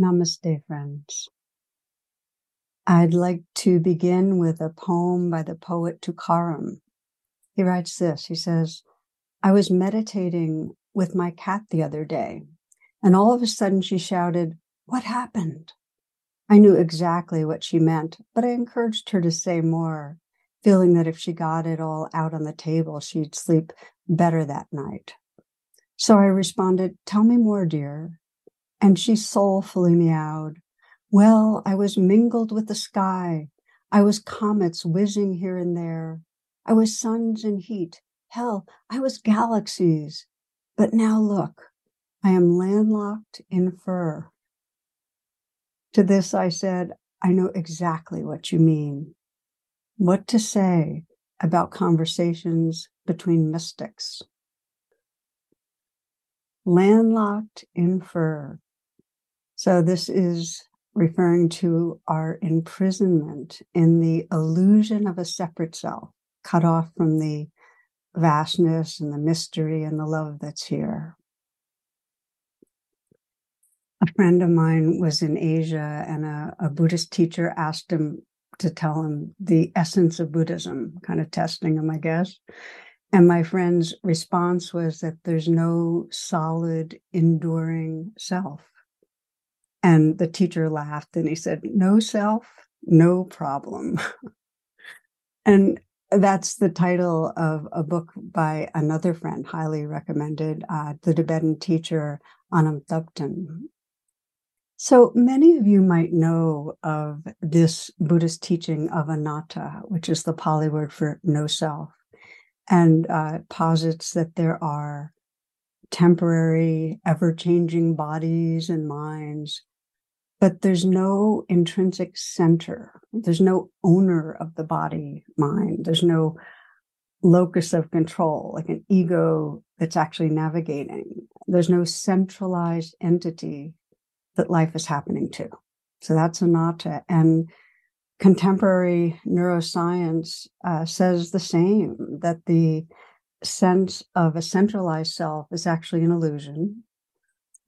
Namaste, friends. I'd like to begin with a poem by the poet Tukaram. He writes this. He says, I was meditating with my cat the other day, and all of a sudden she shouted, "What happened?" I knew exactly what she meant, but I encouraged her to say more, feeling that if she got it all out on the table, she'd sleep better that night. So I responded, "Tell me more, dear." And she soulfully meowed, "Well, I was mingled with the sky. I was comets whizzing here and there. I was suns and heat. Hell, I was galaxies. But now look, I am landlocked in fur." To this I said, "I know exactly what you mean." What to say about conversations between mystics. Landlocked in fur. So this is referring to our imprisonment in the illusion of a separate self, cut off from the vastness and the mystery and the love that's here. A friend of mine was in Asia, and a Buddhist teacher asked him to tell him the essence of Buddhism, kind of testing him, I guess. And my friend's response was that there's no solid, enduring self. And the teacher laughed and he said, "No self, no problem." And that's the title of a book by another friend, highly recommended, the Tibetan teacher Anam Thubten. So many of you might know of this Buddhist teaching of anatta, which is the Pali word for no self, and posits that there are temporary, ever-changing bodies and minds, but there's no intrinsic center. There's no owner of the body, mind. There's no locus of control, like an ego that's actually navigating. There's no centralized entity that life is happening to. So that's anatta. And contemporary neuroscience says the same, that the sense of a centralized self is actually an illusion,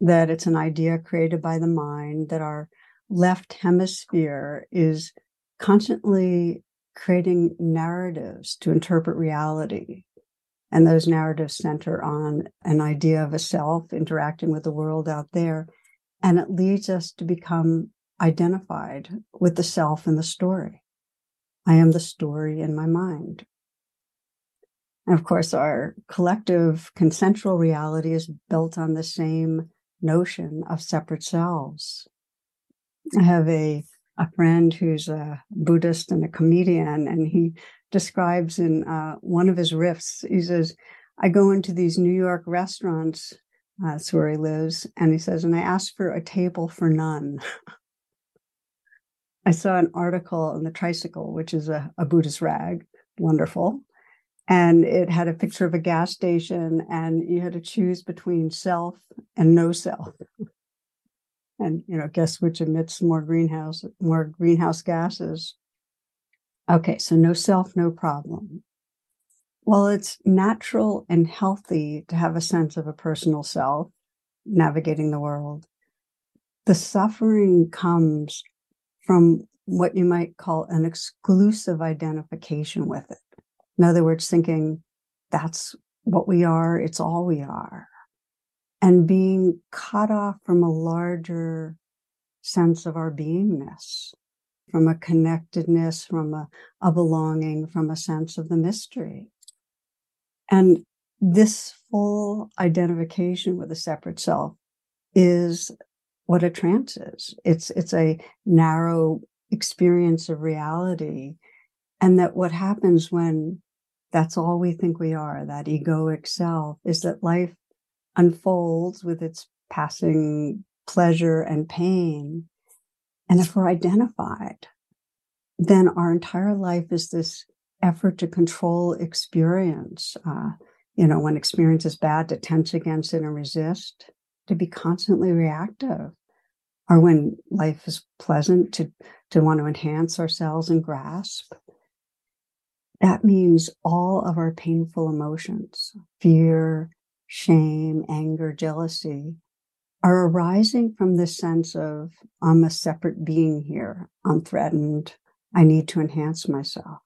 that it's an idea created by the mind, that our left hemisphere is constantly creating narratives to interpret reality. And those narratives center on an idea of a self interacting with the world out there. And it leads us to become identified with the self and the story. I am the story in my mind. And of course, our collective consensual reality is built on the same notion of separate selves. I have a friend who's a Buddhist and a comedian, and he describes in one of his riffs, he says, "I go into these New York restaurants," that's where he lives, and he says, "and I ask for a table for none." I saw an article in the Tricycle, which is a Buddhist rag, wonderful. And it had a picture of a gas station, and you had to choose between self and no self. And, you know, guess which emits more greenhouse gases. Okay, so no self, no problem. While it's natural and healthy to have a sense of a personal self navigating the world, the suffering comes from what you might call an exclusive identification with it. In other words, thinking that's what we are, it's all we are, and being cut off from a larger sense of our beingness, from a connectedness, from a belonging, from a sense of the mystery. And this full identification with a separate self is what a trance is. It's a narrow experience of reality, and that what happens when that's all we think we are, that egoic self, is that life unfolds with its passing pleasure and pain. And if we're identified, then our entire life is this effort to control experience. When experience is bad, to tense against it and resist, to be constantly reactive. Or when life is pleasant, to want to enhance ourselves and grasp. That means all of our painful emotions, fear, shame, anger, jealousy, are arising from this sense of, I'm a separate being here, I'm threatened, I need to enhance myself.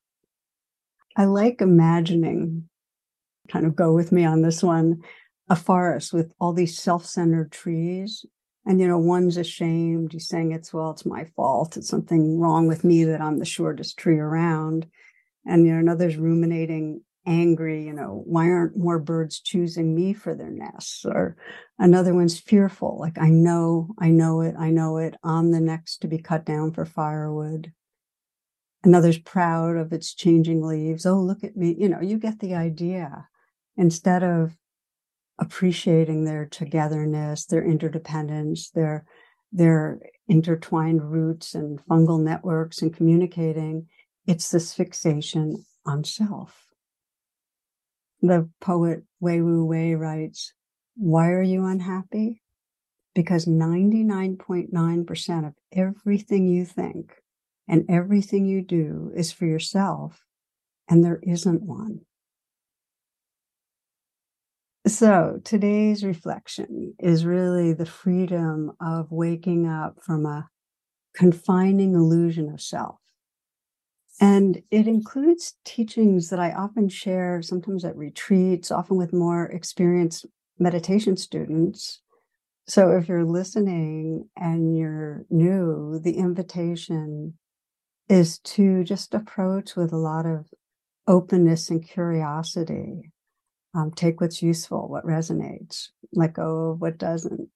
I like imagining, kind of go with me on this one, a forest with all these self-centered trees. And, one's ashamed, he's saying it's my fault, it's something wrong with me that I'm the shortest tree around. And, another's ruminating, angry, why aren't more birds choosing me for their nests? Or another one's fearful, like, I know it, I'm the next to be cut down for firewood. Another's proud of its changing leaves. Oh, look at me. You get the idea. Instead of appreciating their togetherness, their interdependence, their intertwined roots and fungal networks and communicating, it's this fixation on self. The poet Wei Wu Wei writes, why are you unhappy? Because 99.9% of everything you think and everything you do is for yourself, and there isn't one. So today's reflection is really the freedom of waking up from a confining illusion of self. And it includes teachings that I often share, sometimes at retreats, often with more experienced meditation students. So if you're listening and you're new, the invitation is to just approach with a lot of openness and curiosity. Take what's useful, what resonates, let go of what doesn't.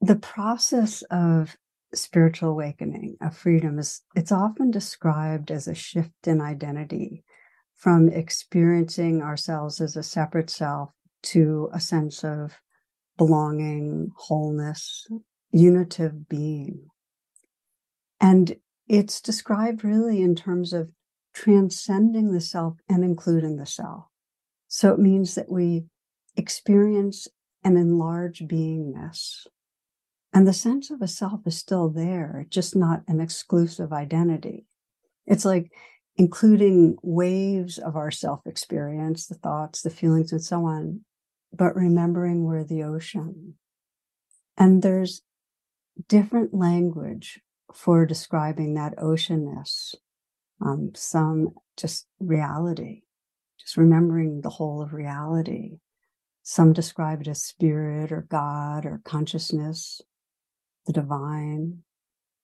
The process of spiritual awakening, of freedom, it's often described as a shift in identity from experiencing ourselves as a separate self to a sense of belonging, wholeness, unitive being. And it's described really in terms of transcending the self and including the self. So it means that we experience an enlarged beingness. And the sense of a self is still there, just not an exclusive identity. It's like including waves of our self-experience, the thoughts, the feelings, and so on, but remembering we're the ocean. And there's different language for describing that oceanness. Some just reality, just remembering the whole of reality. Some describe it as spirit or God or consciousness, the divine,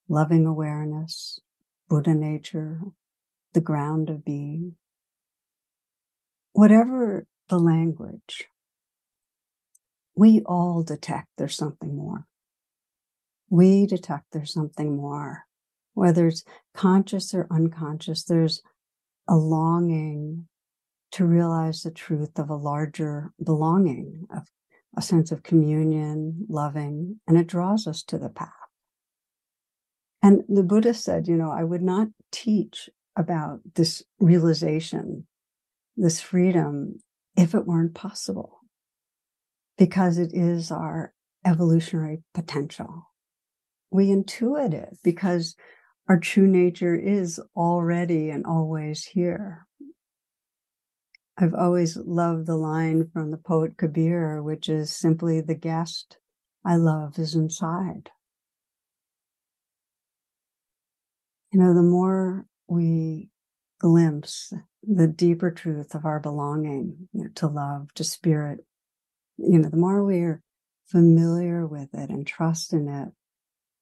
loving awareness, Buddha nature, the ground of being. Whatever the language, we all detect there's something more. We detect there's something more. Whether it's conscious or unconscious, there's a longing to realize the truth of a larger belonging, of a sense of communion, loving, and it draws us to the path. And the Buddha said, I would not teach about this realization, this freedom, if it weren't possible, because it is our evolutionary potential. We intuit it because our true nature is already and always here. I've always loved the line from the poet Kabir, which is simply, the guest I love is inside. The more we glimpse the deeper truth of our belonging, to love, to spirit, the more we are familiar with it and trust in it,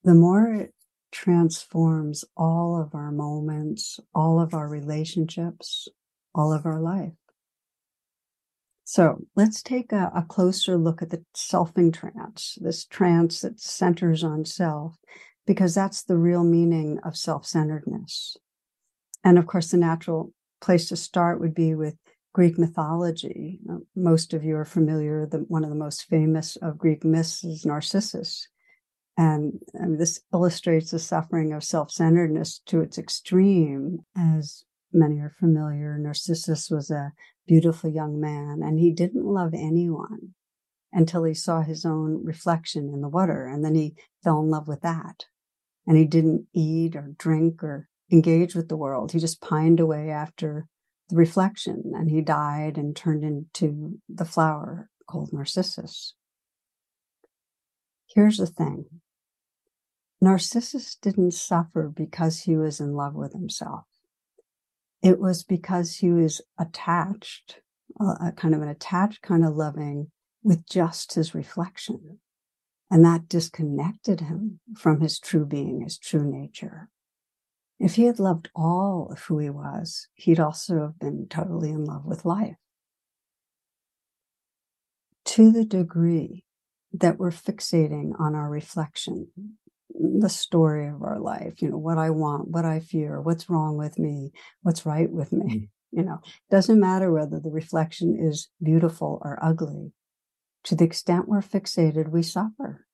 the more it transforms all of our moments, all of our relationships, all of our life. So let's take a closer look at the selfing trance, this trance that centers on self, because that's the real meaning of self-centeredness. And of course, the natural place to start would be with Greek mythology. Most of you are familiar. One of the most famous of Greek myths is Narcissus. And this illustrates the suffering of self-centeredness to its extreme. As many are familiar, Narcissus was a beautiful young man, and he didn't love anyone until he saw his own reflection in the water, and then he fell in love with that. And he didn't eat or drink or engage with the world. He just pined away after the reflection, and he died and turned into the flower called Narcissus. Here's the thing. Narcissus didn't suffer because he was in love with himself. It was because he was attached, a kind of an attached kind of loving with just his reflection. And that disconnected him from his true being, his true nature. If he had loved all of who he was, he'd also have been totally in love with life. To the degree that we're fixating on our reflection, the story of our life, what I want, what I fear, what's wrong with me, what's right with me, doesn't matter whether the reflection is beautiful or ugly. To the extent we're fixated, we suffer.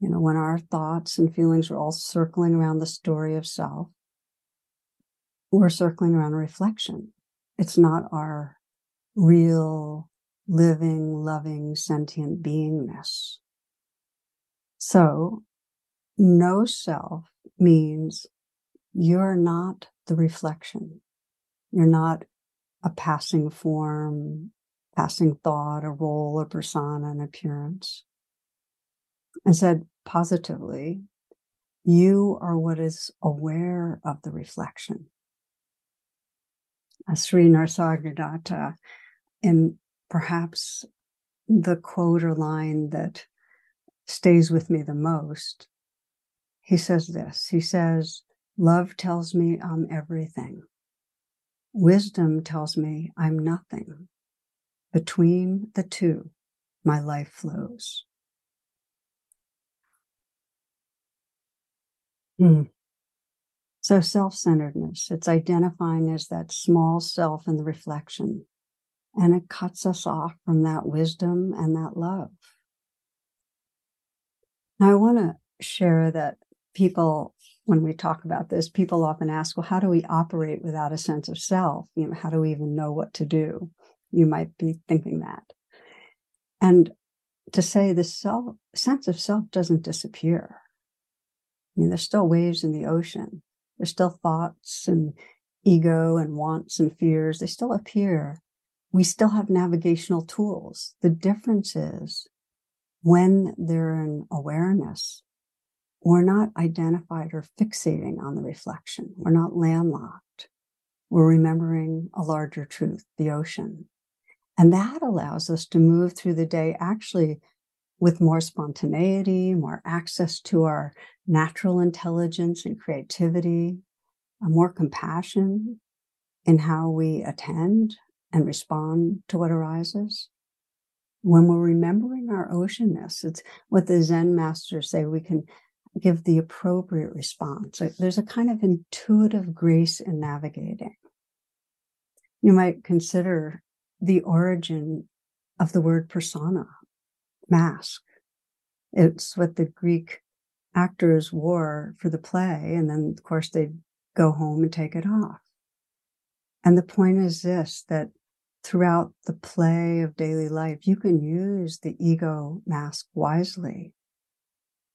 When our thoughts and feelings are all circling around the story of self, we're circling around a reflection. It's not our real, living, loving, sentient beingness. So, no self means you're not the reflection. You're not a passing form, passing thought, a role, a persona, an appearance. And said positively, you are what is aware of the reflection. Sri Nisargadatta, in perhaps the quote or line that stays with me the most, he says this. He says, love tells me I'm everything. Wisdom tells me I'm nothing. Between the two, my life flows. So self-centeredness, it's identifying as that small self in the reflection, and it cuts us off from that wisdom and that love. Now I want to share that people, when we talk about this, people often ask, well, how do we operate without a sense of self? How do we even know what to do? You might be thinking that. And to say the sense of self doesn't disappear. There's still waves in the ocean. There's still thoughts and ego and wants and fears. They still appear. We still have navigational tools. The difference is when they're in awareness, we're not identified or fixating on the reflection. We're not landlocked. We're remembering a larger truth, the ocean. And that allows us to move through the day actually with more spontaneity, more access to our natural intelligence and creativity, more compassion in how we attend and respond to what arises. When we're remembering our oceanness, it's what the Zen masters say, we can give the appropriate response. There's a kind of intuitive grace in navigating. You might consider the origin of the word persona. Mask. It's what the Greek actors wore for the play, and then of course they'd go home and take it off. And the point is this, that throughout the play of daily life, you can use the ego mask wisely,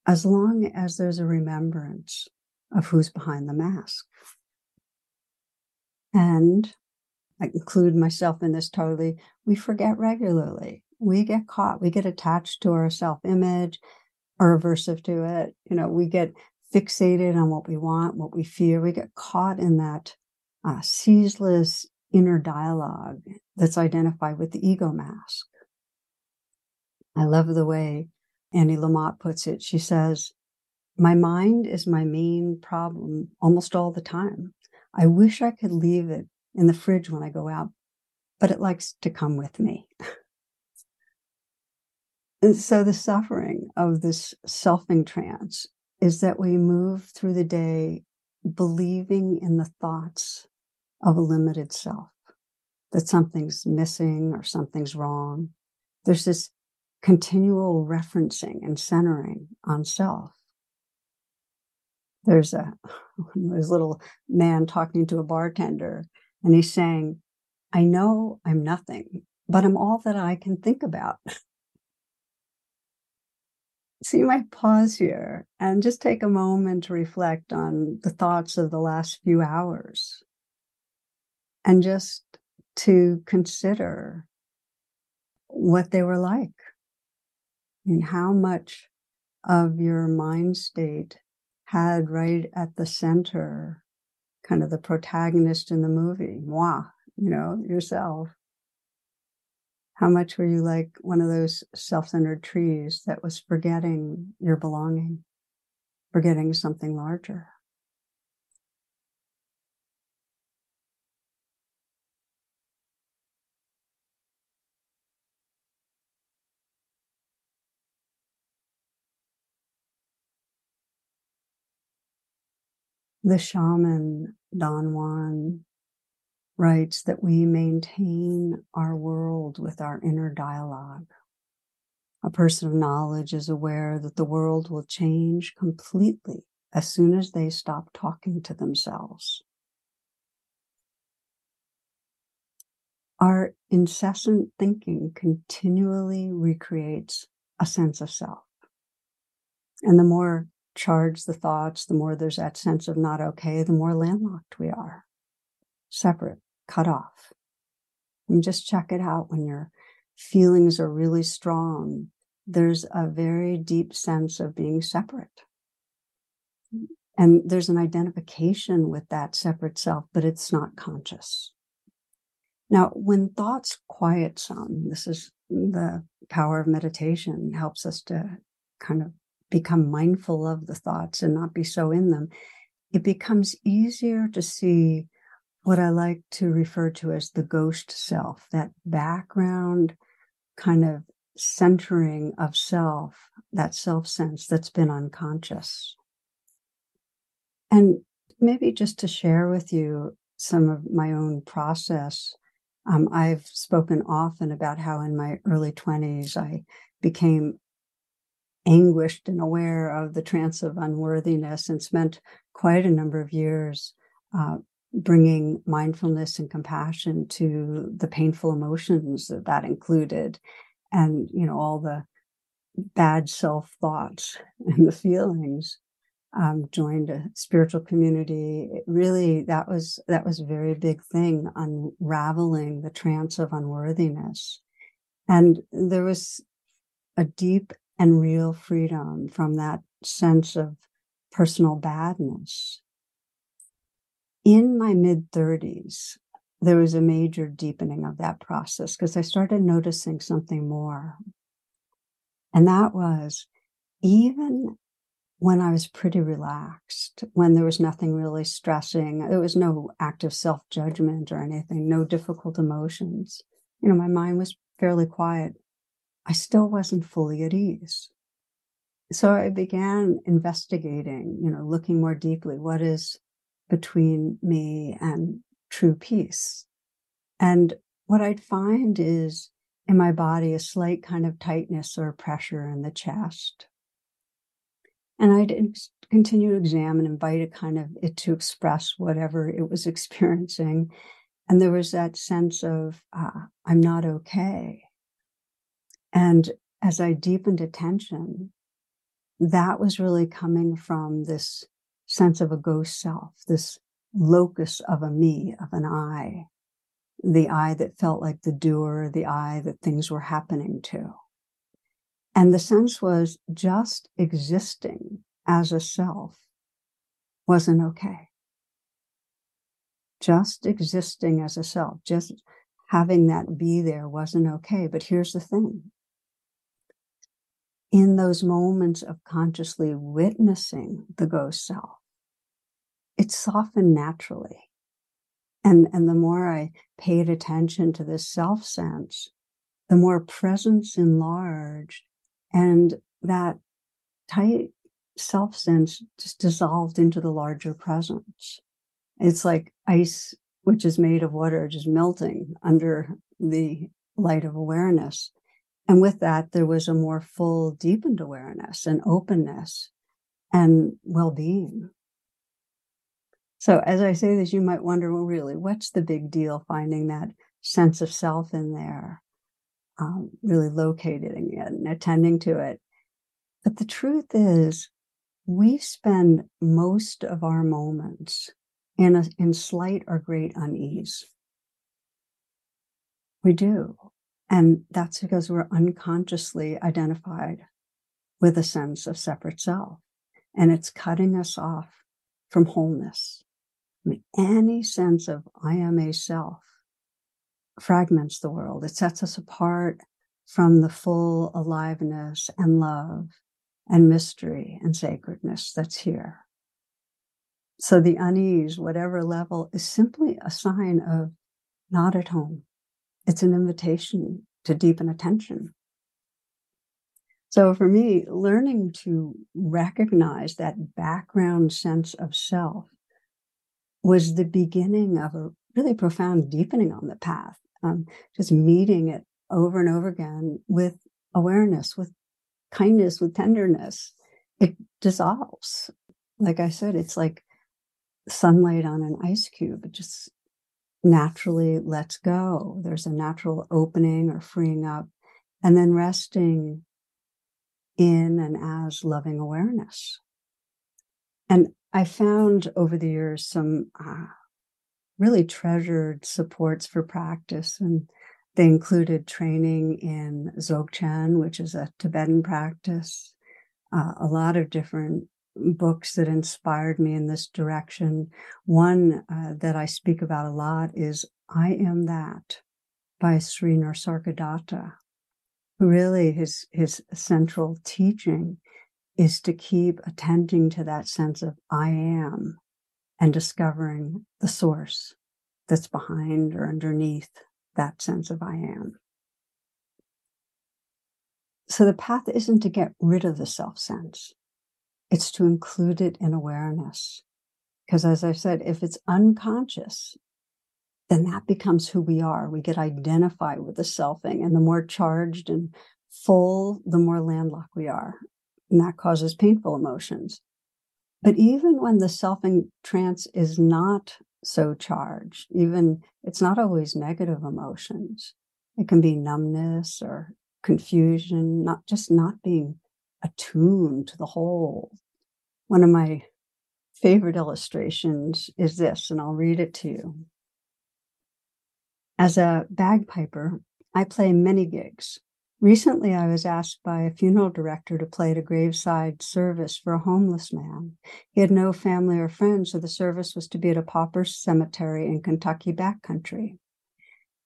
as long as there's a remembrance of who's behind the mask. And I include myself in this totally, we forget regularly. We get caught, we get attached to our self-image or aversive to it. We get fixated on what we want, what we fear. We get caught in that ceaseless inner dialogue that's identified with the ego mask. I love the way Annie Lamott puts it. She says, my mind is my main problem almost all the time. I wish I could leave it in the fridge when I go out, but it likes to come with me. And so the suffering of this selfing trance is that we move through the day believing in the thoughts of a limited self, that something's missing or something's wrong. There's this continual referencing and centering on self. There's this little man talking to a bartender, and he's saying, I know I'm nothing, but I'm all that I can think about. So you might pause here and just take a moment to reflect on the thoughts of the last few hours and just to consider what they were like and how much of your mind state had right at the center kind of the protagonist in the movie, moi, you know, yourself. How much were you like one of those self-centered trees that was forgetting your belonging, forgetting something larger? The shaman, Don Juan, writes that we maintain our world with our inner dialogue. A person of knowledge is aware that the world will change completely as soon as they stop talking to themselves. Our incessant thinking continually recreates a sense of self. And the more charged the thoughts, the more there's that sense of not okay, the more landlocked we are. Separate, cut off. And just check it out when your feelings are really strong. There's a very deep sense of being separate. And there's an identification with that separate self, but it's not conscious. Now, when thoughts quiet some, this is the power of meditation, it helps us to kind of become mindful of the thoughts and not be so in them. It becomes easier to see what I like to refer to as the ghost self, that background kind of centering of self, that self-sense that's been unconscious. And maybe just to share with you some of my own process, I've spoken often about how in my early 20s, I became anguished and aware of the trance of unworthiness and spent quite a number of years bringing mindfulness and compassion to the painful emotions that included, and you know, all the bad self thoughts and the feelings. Joined a spiritual community. It really, that was a very big thing, unraveling the trance of unworthiness, and there was a deep and real freedom from that sense of personal badness. In my mid-30s, there was a major deepening of that process because I started noticing something more. And that was, even when I was pretty relaxed, when there was nothing really stressing, there was no active self-judgment or anything, no difficult emotions. You know, my mind was fairly quiet. I still wasn't fully at ease. So I began investigating, you know, looking more deeply, what is between me and true peace. And what I'd find is in my body a slight kind of tightness or pressure in the chest. And I'd continue to examine, invite a kind of it to express whatever it was experiencing. And there was that sense of, I'm not okay. And as I deepened attention, that was really coming from this sense of a ghost self, this locus of a me, of an I, the I that felt like the doer, the I that things were happening to. And the sense was just existing as a self wasn't okay. Just existing as a self, just having that be there wasn't okay. But here's the thing. In those moments of consciously witnessing the ghost self, it softened naturally. And the more I paid attention to this self-sense, the more presence enlarged, and that tight self-sense just dissolved into the larger presence. It's like ice which is made of water just melting under the light of awareness. And with that, there was a more full, deepened awareness and openness and well-being. So as I say this, you might wonder, well, really, what's the big deal finding that sense of self in there, really locating it and attending to it? But the truth is, we spend most of our moments in slight or great unease. We do. And that's because we're unconsciously identified with a sense of separate self. And it's cutting us off from wholeness. I mean, any sense of I am a self fragments the world. It sets us apart from the full aliveness and love and mystery and sacredness that's here. So the unease, whatever level, is simply a sign of not at home. It's an invitation to deepen attention. So for me, learning to recognize that background sense of self was the beginning of a really profound deepening on the path, just meeting it over and over again with awareness, with kindness, with tenderness. It dissolves. Like I said, it's like sunlight on an ice cube. It just naturally lets go. There's a natural opening or freeing up, and then resting in and as loving awareness. And I found over the years some really treasured supports for practice, and they included training in Dzogchen, which is a Tibetan practice, a lot of different books that inspired me in this direction. One that I speak about a lot is I Am That by Sri Nisargadatta. Really, his central teaching is to keep attending to that sense of I am and discovering the source that's behind or underneath that sense of I am. So the path isn't to get rid of the self-sense. It's to include it in awareness. Because as I said, if it's unconscious, then that becomes who we are. We get identified with the selfing, and the more charged and full, the more landlocked we are. And that causes painful emotions. But even when the selfing trance is not so charged, even it's not always negative emotions. It can be numbness or confusion, not being attuned to the whole. One of my favorite illustrations is this, and I'll read it to you. As a bagpiper, I play many gigs. Recently, I was asked by a funeral director to play at a graveside service for a homeless man. He had no family or friends, so the service was to be at a pauper cemetery in Kentucky backcountry.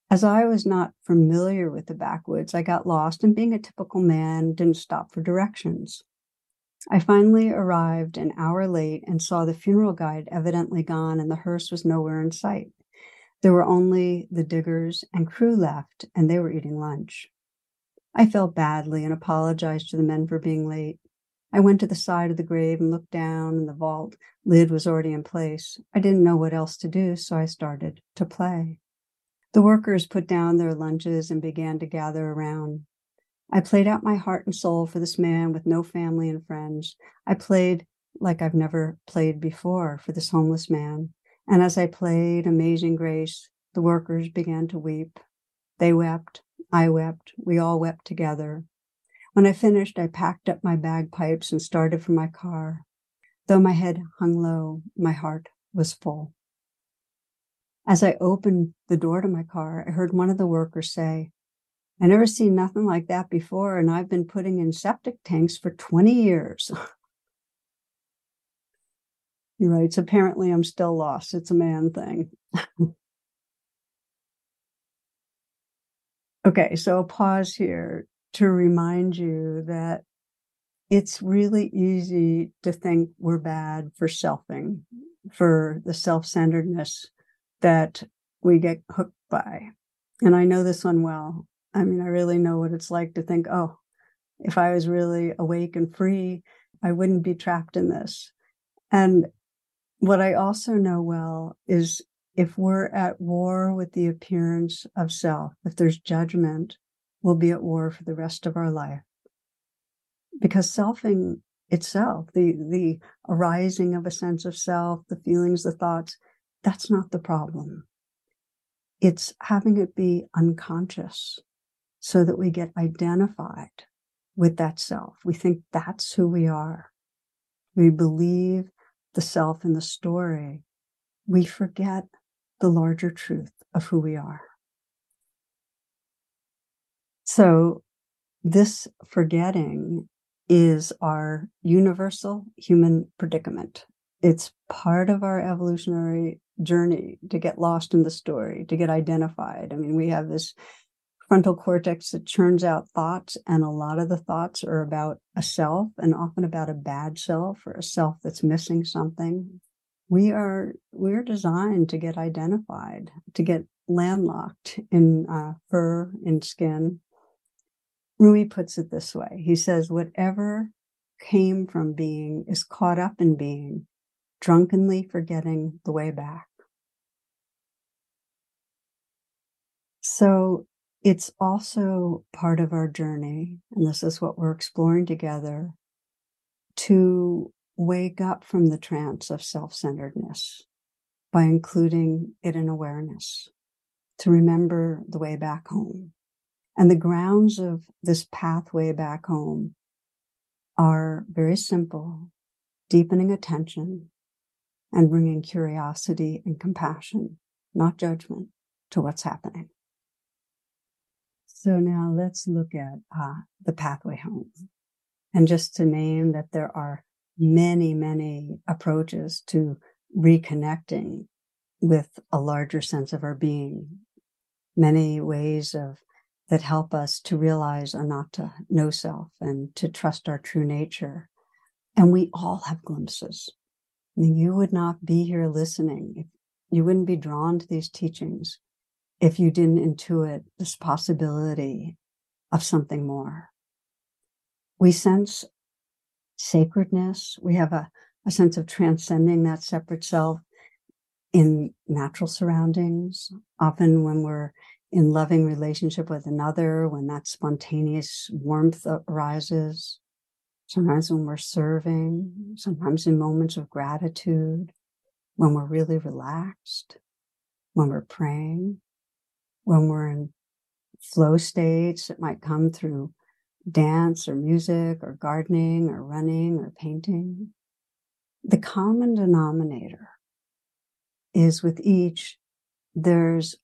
As I was not familiar with the backwoods, I got lost, and being a typical man, didn't stop for directions. I finally arrived an hour late and saw the funeral guide evidently gone, and the hearse was nowhere in sight. There were only the diggers and crew left, and they were eating lunch. I felt badly and apologized to the men for being late. I went to the side of the grave and looked down, and the vault lid was already in place. I didn't know what else to do, so I started to play. The workers put down their lunches and began to gather around. I played out my heart and soul for this man with no family and friends. I played like I've never played before for this homeless man. And as I played Amazing Grace, the workers began to weep. They wept. I wept. We all wept together. When I finished, I packed up my bagpipes and started for my car. Though my head hung low, my heart was full. As I opened the door to my car, I heard one of the workers say, "I never seen nothing like that before, and I've been putting in septic tanks for 20 years. He writes, "Apparently I'm still lost. It's a man thing." Okay, so I'll pause here to remind you that it's really easy to think we're bad for selfing, for the self-centeredness that we get hooked by. And I know this one well. I mean, I really know what it's like to think, oh, if I was really awake and free, I wouldn't be trapped in this. And what I also know well is if we're at war with the appearance of self, if there's judgment, we'll be at war for the rest of our life. Because selfing itself, the arising of a sense of self, the feelings, the thoughts, that's not the problem. It's having it be unconscious so that we get identified with that self. We think that's who we are. We believe the self in the story. We forget the larger truth of who we are. So this forgetting is our universal human predicament. It's part of our evolutionary journey to get lost in the story, to get identified. I mean, we have this frontal cortex that churns out thoughts, and a lot of the thoughts are about a self, and often about a bad self or a self that's missing something. We're designed to get identified, to get landlocked in fur, in skin. Rumi puts it this way. He says, whatever came from being is caught up in being, drunkenly forgetting the way back. So it's also part of our journey, and this is what we're exploring together, to wake up from the trance of self-centeredness by including it in awareness, to remember the way back home. And the grounds of this pathway back home are very simple: deepening attention and bringing curiosity and compassion, not judgment, to what's happening. So now let's look at the pathway home. And just to name that there are many, many approaches to reconnecting with a larger sense of our being, many ways of that help us to realize anatta, no self, and to trust our true nature. And we all have glimpses. I mean, you would not be here listening. You wouldn't be drawn to these teachings if you didn't intuit this possibility of something more. We sense sacredness. We have a sense of transcending that separate self in natural surroundings. Often when we're in loving relationship with another, when that spontaneous warmth arises, sometimes when we're serving, sometimes in moments of gratitude, when we're really relaxed, when we're praying, when we're in flow states that might come through dance or music or gardening or running or painting. The common denominator is with each, there's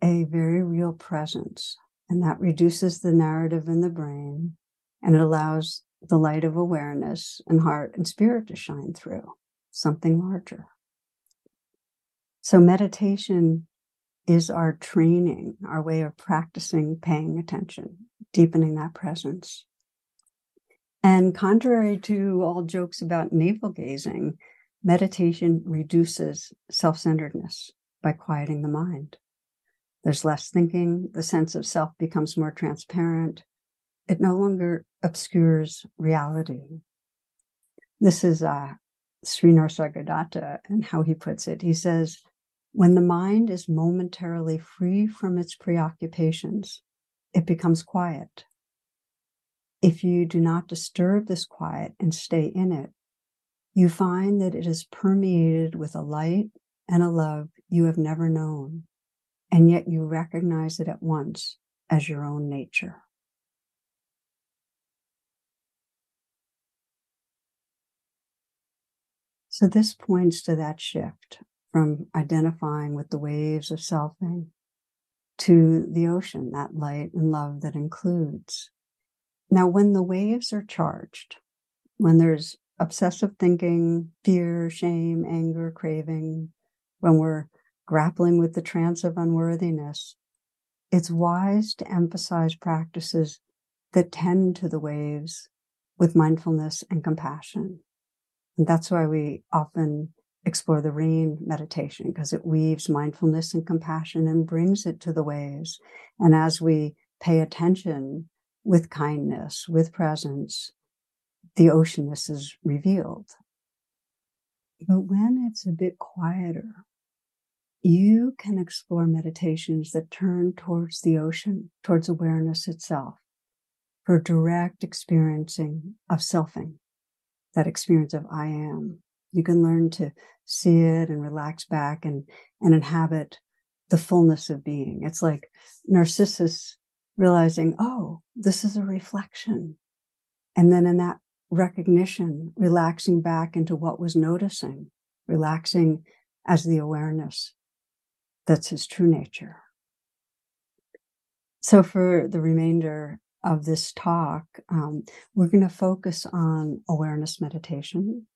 a very real presence, and that reduces the narrative in the brain, and it allows the light of awareness and heart and spirit to shine through something larger. So meditation is our training, our way of practicing paying attention, deepening that presence. And contrary to all jokes about navel gazing, meditation reduces self-centeredness by quieting the mind. There's less thinking, the sense of self becomes more transparent. It no longer obscures reality. This is Sri Nisargadatta and how he puts it. He says, when the mind is momentarily free from its preoccupations, it becomes quiet. If you do not disturb this quiet and stay in it, you find that it is permeated with a light and a love you have never known. And yet you recognize it at once as your own nature. So this points to that shift from identifying with the waves of selfing to the ocean, that light and love that includes. Now, when the waves are charged, when there's obsessive thinking, fear, shame, anger, craving, when we're grappling with the trance of unworthiness, it's wise to emphasize practices that tend to the waves with mindfulness and compassion. And that's why we often explore the RAIN meditation, because it weaves mindfulness and compassion and brings it to the waves. And as we pay attention with kindness, with presence, the oceanness is revealed. But when it's a bit quieter, you can explore meditations that turn towards the ocean, towards awareness itself, for direct experiencing of selfing, that experience of I am. You can learn to see it and relax back and inhabit the fullness of being. It's like Narcissus realizing, oh, this is a reflection. And then in that recognition, relaxing back into what was noticing, relaxing as the awareness that's his true nature. So for the remainder of this talk, we're going to focus on awareness meditation,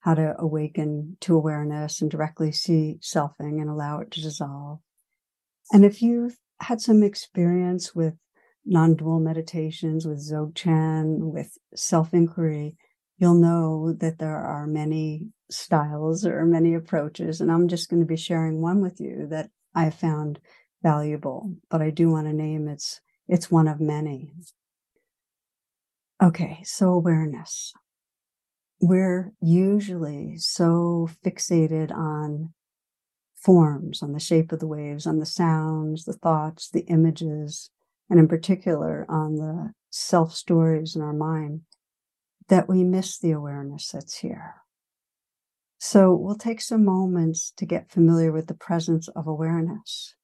how to awaken to awareness and directly see selfing and allow it to dissolve. And if you've had some experience with non-dual meditations, with Dzogchen, with self-inquiry, you'll know that there are many styles or many approaches. And I'm just going to be sharing one with you that I found valuable, but I do want to name it's one of many. Okay, so awareness. We're usually so fixated on forms, on the shape of the waves, on the sounds, the thoughts, the images, and in particular on the self-stories in our mind, that we miss the awareness that's here. So we'll take some moments to get familiar with the presence of awareness.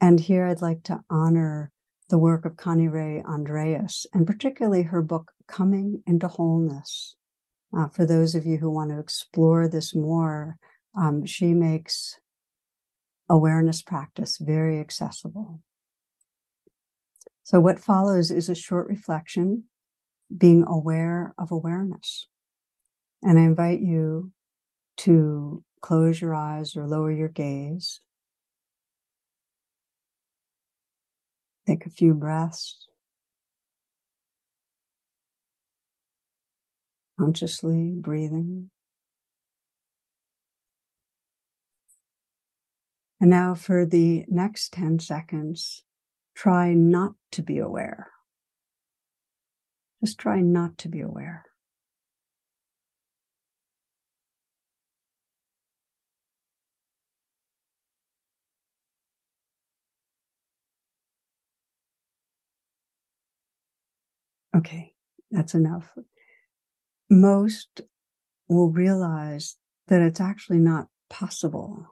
And here I'd like to honor the work of Connie Ray Andreas, and particularly her book, Coming into Wholeness. For those of you who want to explore this more, she makes awareness practice very accessible. So what follows is a short reflection, being aware of awareness. And I invite you to close your eyes or lower your gaze. Take a few breaths. Consciously breathing. And now for the next 10 seconds, try not to be aware. Just try not to be aware. Okay, that's enough. Most will realize that it's actually not possible,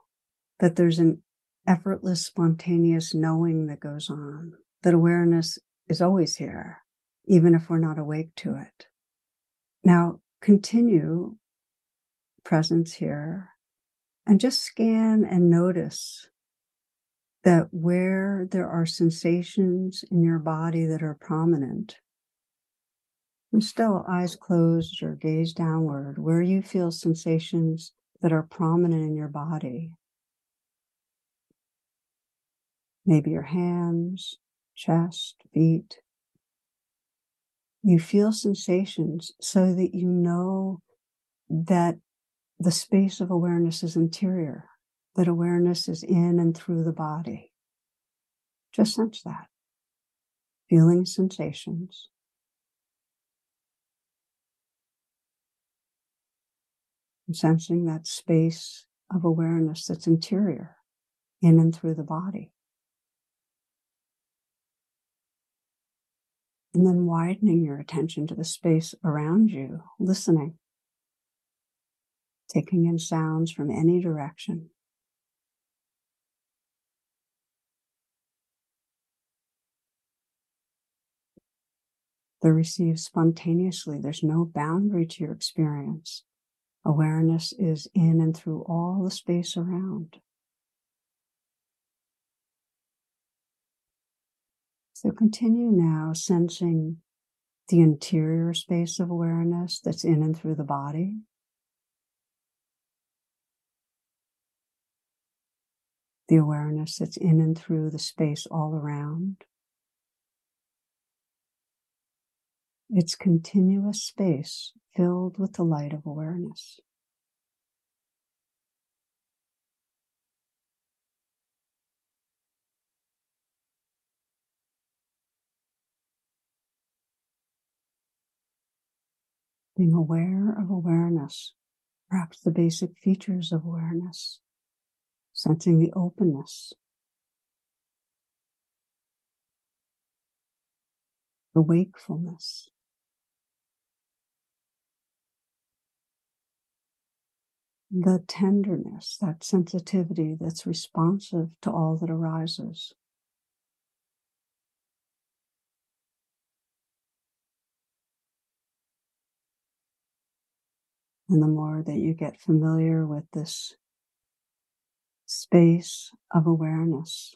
that there's an effortless, spontaneous knowing that goes on, that awareness is always here, even if we're not awake to it. Now, continue presence here and just scan and notice that where there are sensations in your body that are prominent, and still eyes closed or gaze downward, where you feel sensations that are prominent in your body. Maybe your hands, chest, feet. You feel sensations so that you know that the space of awareness is interior, that awareness is in and through the body. Just sense that. Feeling sensations. Sensing that space of awareness that's interior, in and through the body. And then widening your attention to the space around you, listening, taking in sounds from any direction. They're received spontaneously. There's no boundary to your experience. Awareness is in and through all the space around. So continue now sensing the interior space of awareness that's in and through the body. The awareness that's in and through the space all around. It's continuous space filled with the light of awareness. Being aware of awareness, perhaps the basic features of awareness, sensing the openness, the wakefulness. The tenderness, that sensitivity that's responsive to all that arises. And the more that you get familiar with this space of awareness,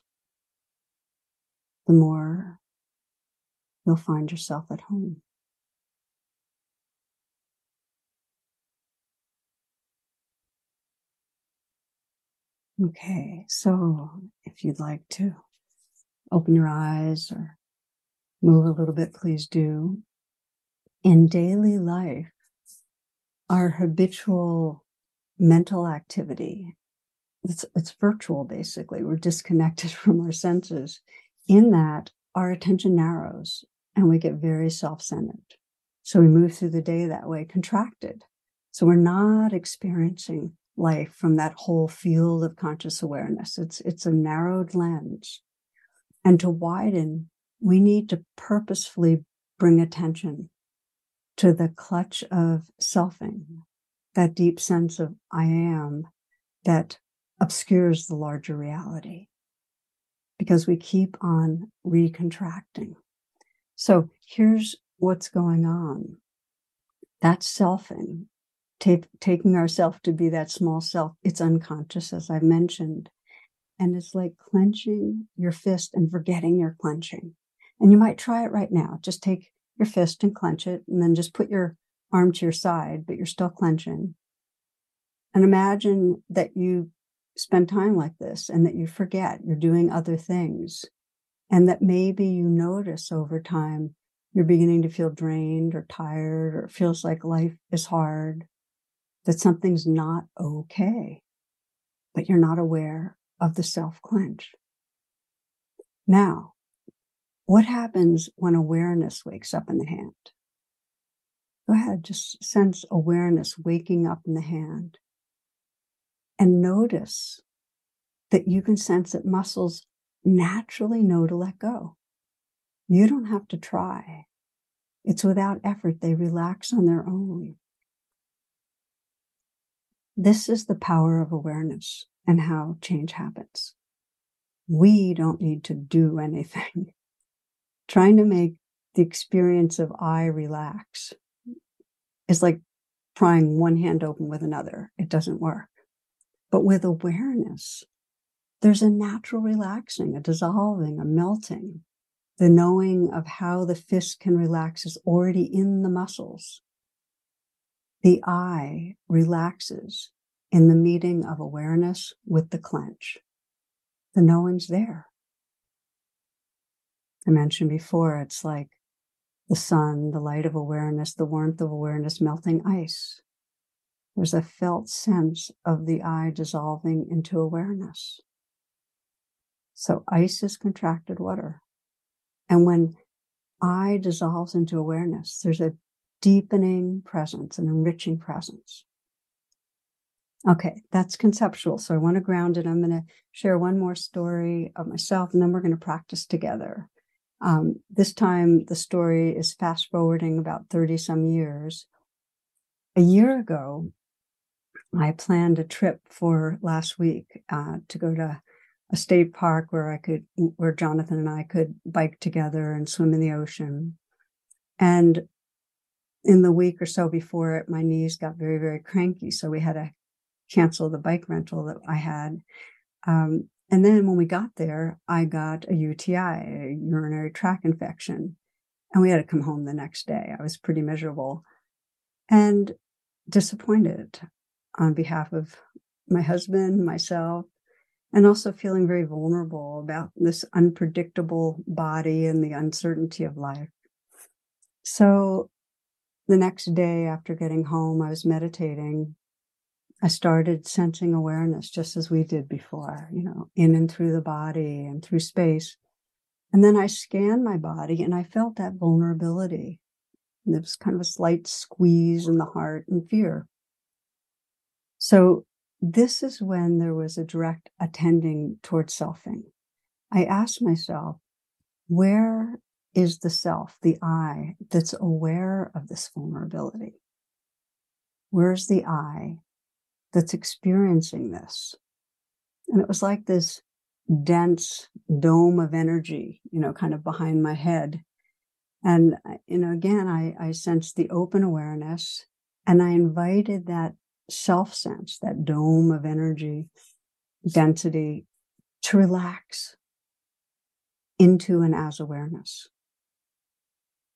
the more you'll find yourself at home. Okay, so if you'd like to open your eyes or move a little bit, please do. In daily life, our habitual mental activity, it's virtual basically, we're disconnected from our senses. In that, our attention narrows and we get very self-centered. So we move through the day that way, contracted. So we're not experiencing life from that whole field of conscious awareness. It's a narrowed lens. And to widen, we need to purposefully bring attention to the clutch of selfing, that deep sense of I am that obscures the larger reality, because we keep on recontracting. So here's what's going on. That selfing, taking ourself to be that small self, it's unconscious, as I mentioned. And it's like clenching your fist and forgetting you're clenching. And you might try it right now. Just take your fist and clench it, and then just put your arm to your side, but you're still clenching. And imagine that you spend time like this and that you forget you're doing other things. And that maybe you notice over time you're beginning to feel drained or tired, or it feels like life is hard, that something's not okay, but you're not aware of the self-clench. Now, what happens when awareness wakes up in the hand? Go ahead, just sense awareness waking up in the hand. And notice that you can sense that muscles naturally know to let go. You don't have to try. It's without effort. They relax on their own. This is the power of awareness and how change happens. We don't need to do anything. Trying to make the experience of I relax is like prying one hand open with another. It doesn't work. But with awareness, there's a natural relaxing, a dissolving, a melting. The knowing of how the fist can relax is already in the muscles. The I relaxes in the meeting of awareness with the clench. The knowing's there. I mentioned before, it's like the sun, the light of awareness, the warmth of awareness melting ice. There's a felt sense of the I dissolving into awareness. So ice is contracted water. And when I dissolves into awareness, there's a deepening presence, an enriching presence. Okay, that's conceptual. So I want to ground it. I'm going to share one more story of myself, and then we're going to practice together. This time, the story is fast forwarding about 30 some years. A year ago, I planned a trip for last week to go to a state park where Jonathan and I could bike together and swim in the ocean. And in the week or so before it, my knees got very, very cranky. So we had to cancel the bike rental that I had. And then when we got there, I got a UTI, a urinary tract infection. And we had to come home the next day. I was pretty miserable and disappointed on behalf of my husband, myself, and also feeling very vulnerable about this unpredictable body and the uncertainty of life. So the next day after getting home, I was meditating. I started sensing awareness just as we did before, in and through the body and through space. And then I scanned my body and I felt that vulnerability. And there was kind of a slight squeeze in the heart and fear. So This is when there was a direct attending towards selfing. I asked myself, where is the self, the I, that's aware of this vulnerability? Where's the I that's experiencing this? And it was like this dense dome of energy, you know, kind of behind my head. And, you know, again, I sensed the open awareness, and I invited that self-sense, that dome of energy, density, to relax into an as awareness.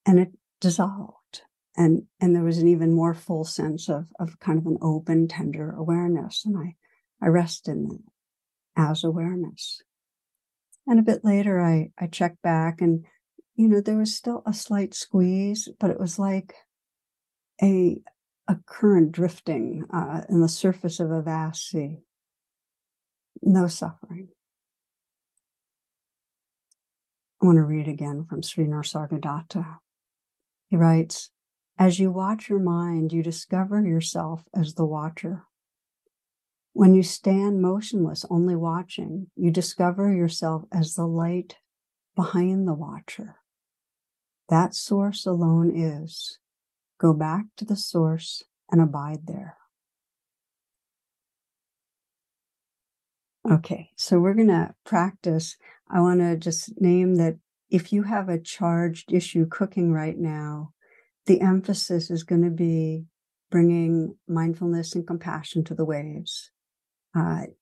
And it dissolved. And there was an even more full sense of kind of an open, tender awareness. And I rested in that as awareness. And a bit later, I checked back, and, you know, there was still a slight squeeze, but it was like a current drifting in the surface of a vast sea. No suffering. I want to read again from Sri Nisargadatta. He writes, as you watch your mind, you discover yourself as the watcher. When you stand motionless, only watching, you discover yourself as the light behind the watcher. That source alone is. Go back to the source and abide there. Okay, so we're going to practice. I want to just name that if you have a charged issue cooking right now, the emphasis is going to be bringing mindfulness and compassion to the waves. It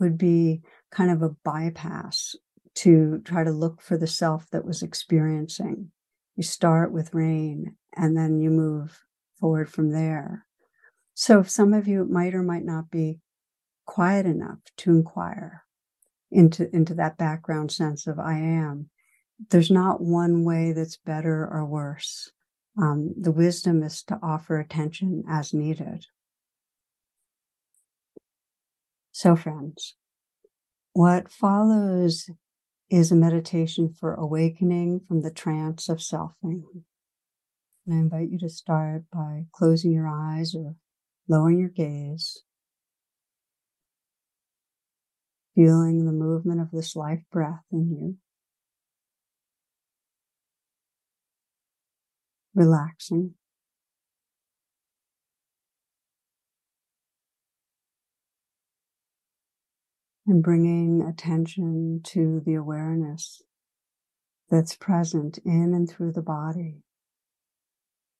would be kind of a bypass to try to look for the self that was experiencing. You start with RAIN, and then you move forward from there. So if some of you might or might not be quiet enough to inquire into that background sense of I am, there's not one way that's better or worse. The wisdom is to offer attention as needed. So friends, what follows is a meditation for awakening from the trance of selfing. And I invite you to start by closing your eyes or lowering your gaze, feeling the movement of this life breath in you, relaxing. And bringing attention to the awareness that's present in and through the body.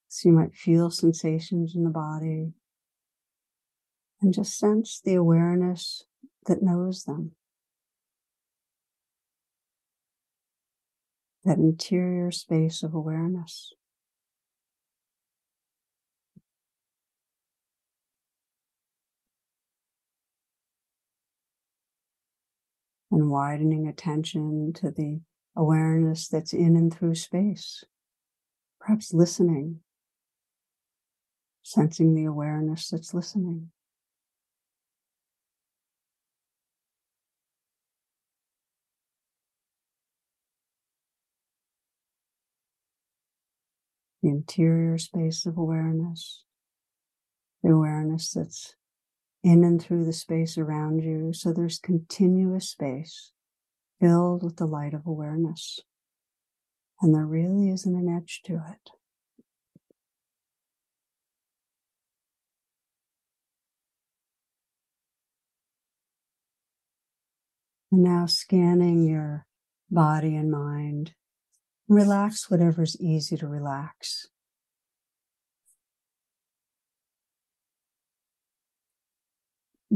So you might feel sensations in the body and just sense the awareness that knows them. That interior space of awareness. And widening attention to the awareness that's in and through space. Perhaps listening, sensing the awareness that's listening. The interior space of awareness, the awareness that's in and through the space around you, so there's continuous space filled with the light of awareness. And there really isn't an edge to it. And now scanning your body and mind, relax whatever's easy to relax.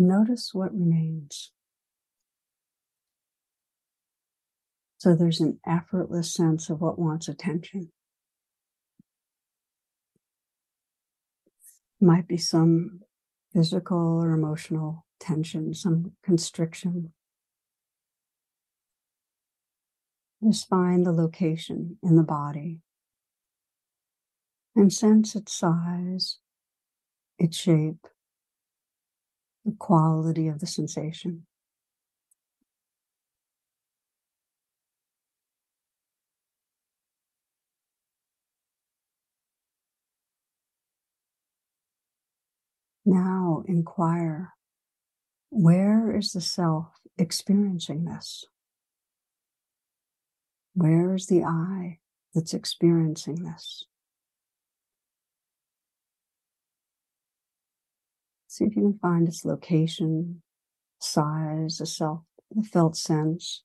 Notice what remains. So there's an effortless sense of what wants attention. Might be some physical or emotional tension, some constriction. Just find the location in the body and sense its size, its shape, the quality of the sensation. Now inquire, where is the self experiencing this? Where is the I that's experiencing this? See if you can find its location, size, the self, the felt sense.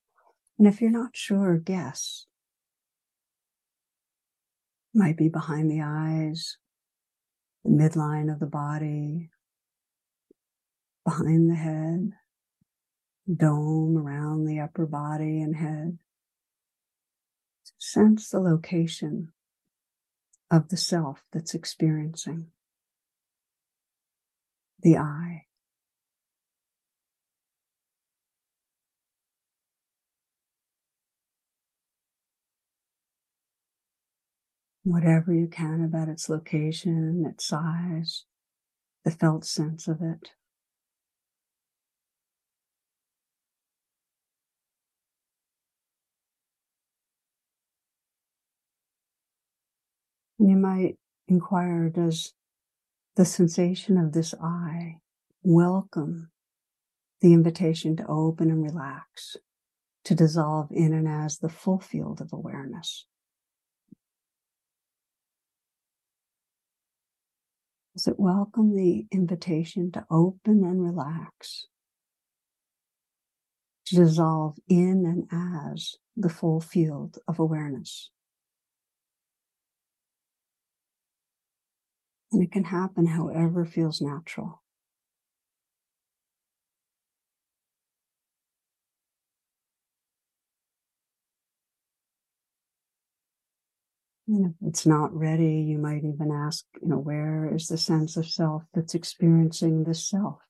And if you're not sure, guess. It might be behind the eyes, the midline of the body, behind the head, dome around the upper body and head. Sense the location of the self that's experiencing the I. Whatever you can about its location, its size, the felt sense of it. And you might inquire, does the sensation of this I welcome the invitation to open and relax, to dissolve in and as the full field of awareness? Does it welcome the invitation to open and relax, to dissolve in and as the full field of awareness? And it can happen however feels natural. And if it's not ready, you might even ask, where is the sense of self that's experiencing this self?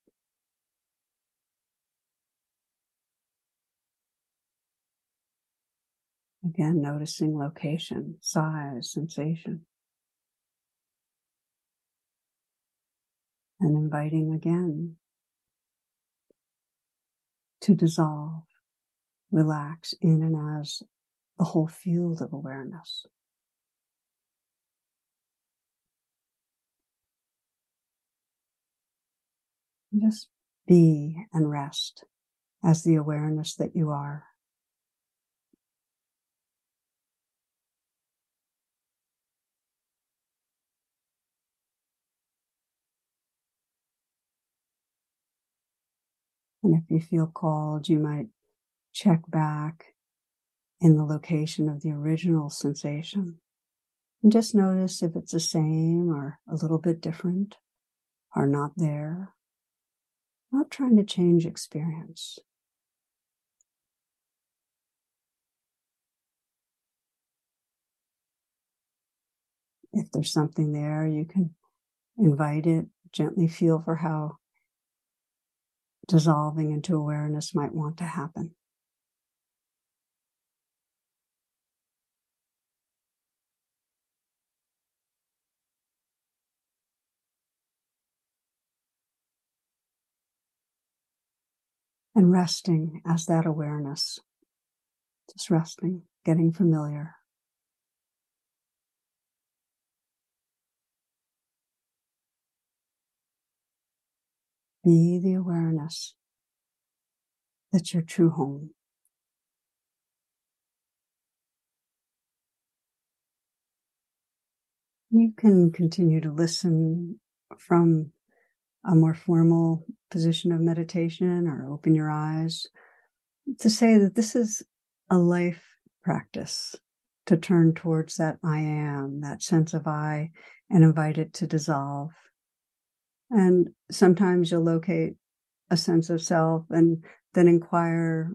Again, noticing location, size, sensation. And inviting again to dissolve, relax in and as the whole field of awareness. Just be and rest as the awareness that you are. And if you feel called, you might check back in the location of the original sensation. And just notice if it's the same or a little bit different or not there. Not trying to change experience. If there's something there, you can invite it, gently feel for how dissolving into awareness might want to happen. And resting as that awareness, just resting, getting familiar. Be the awareness that's your true home. You can continue to listen from a more formal position of meditation or open your eyes to say that this is a life practice to turn towards that I am, that sense of I, and invite it to dissolve. And sometimes you'll locate a sense of self and then inquire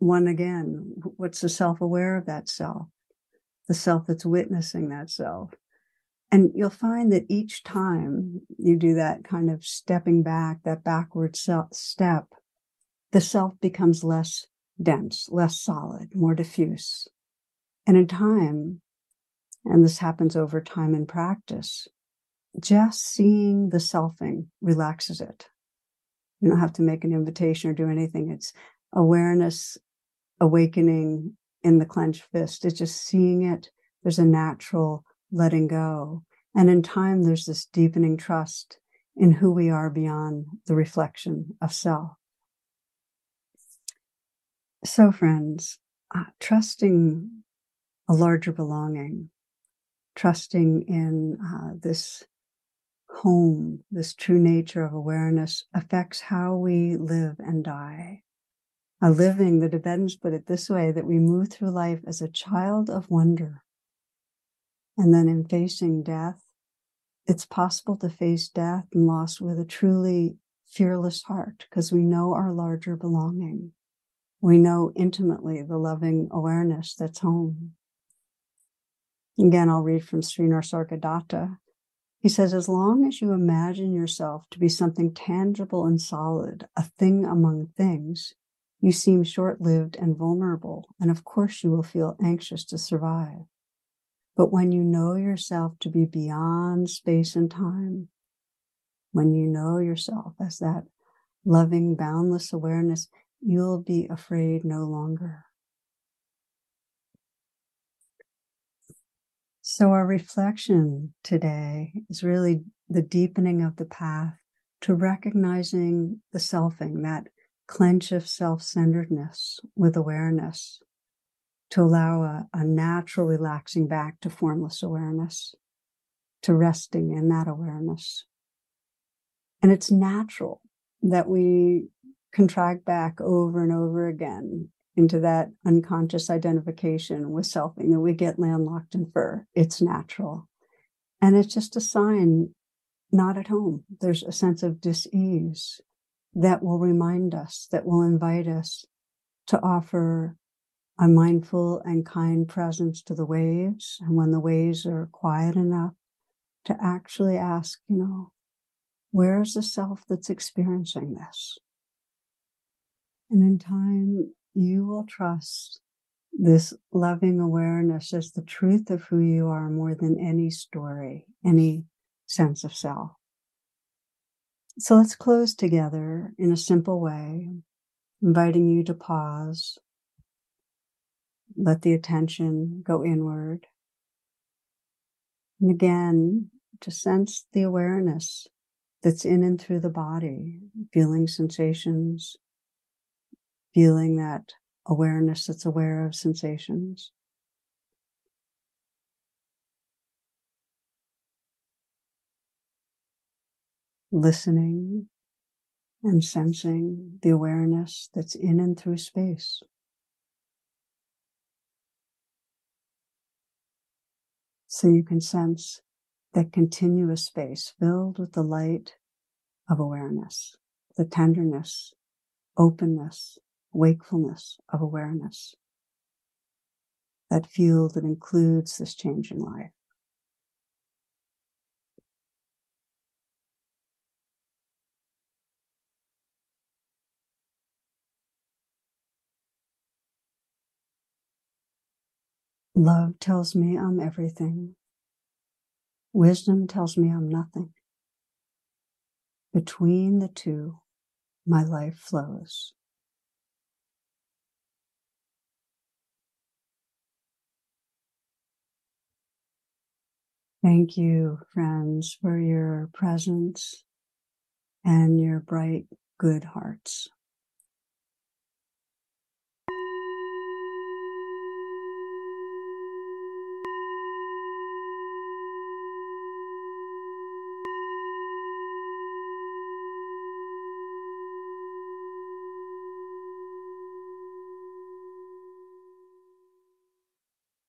one again. What's the self aware of that self? The self that's witnessing that self. And you'll find that each time you do that kind of stepping back, that backward step, the self becomes less dense, less solid, more diffuse. And in time, and this happens over time in practice, just seeing the selfing relaxes it. You don't have to make an invitation or do anything. It's awareness awakening in the clenched fist. It's just seeing it. There's a natural letting go. And in time, there's this deepening trust in who we are beyond the reflection of self. So friends, trusting a larger belonging, trusting in this home, this true nature of awareness affects how we live and die. A living, the Tibetans put it this way, that we move through life as a child of wonder. And then in facing death, it's possible to face death and loss with a truly fearless heart because we know our larger belonging. We know intimately the loving awareness that's home. Again, I'll read from Sri Nisargadatta. He says, as long as you imagine yourself to be something tangible and solid, a thing among things, you seem short-lived and vulnerable, and of course you will feel anxious to survive. But when you know yourself to be beyond space and time, when you know yourself as that loving, boundless awareness, you'll be afraid no longer. So our reflection today is really the deepening of the path to recognizing the selfing, that clench of self-centeredness with awareness, to allow a natural relaxing back to formless awareness, to resting in that awareness. And it's natural that we contract back over and over again into that unconscious identification with selfing, that we get landlocked in fur. It's natural. And it's just a sign, not at home. There's a sense of dis-ease that will remind us, that will invite us to offer a mindful and kind presence to the waves. And when the waves are quiet enough, to actually ask, where is the self that's experiencing this? And in time, you will trust this loving awareness as the truth of who you are more than any story, any sense of self. So let's close together in a simple way, inviting you to pause, let the attention go inward, and again, to sense the awareness that's in and through the body, feeling sensations, feeling that awareness that's aware of sensations. Listening and sensing the awareness that's in and through space. So you can sense that continuous space filled with the light of awareness, the tenderness, openness, wakefulness of awareness, that field that includes this change in life. Love tells me I'm everything. Wisdom tells me I'm nothing. Between the two, my life flows. Thank you, friends, for your presence and your bright, good hearts.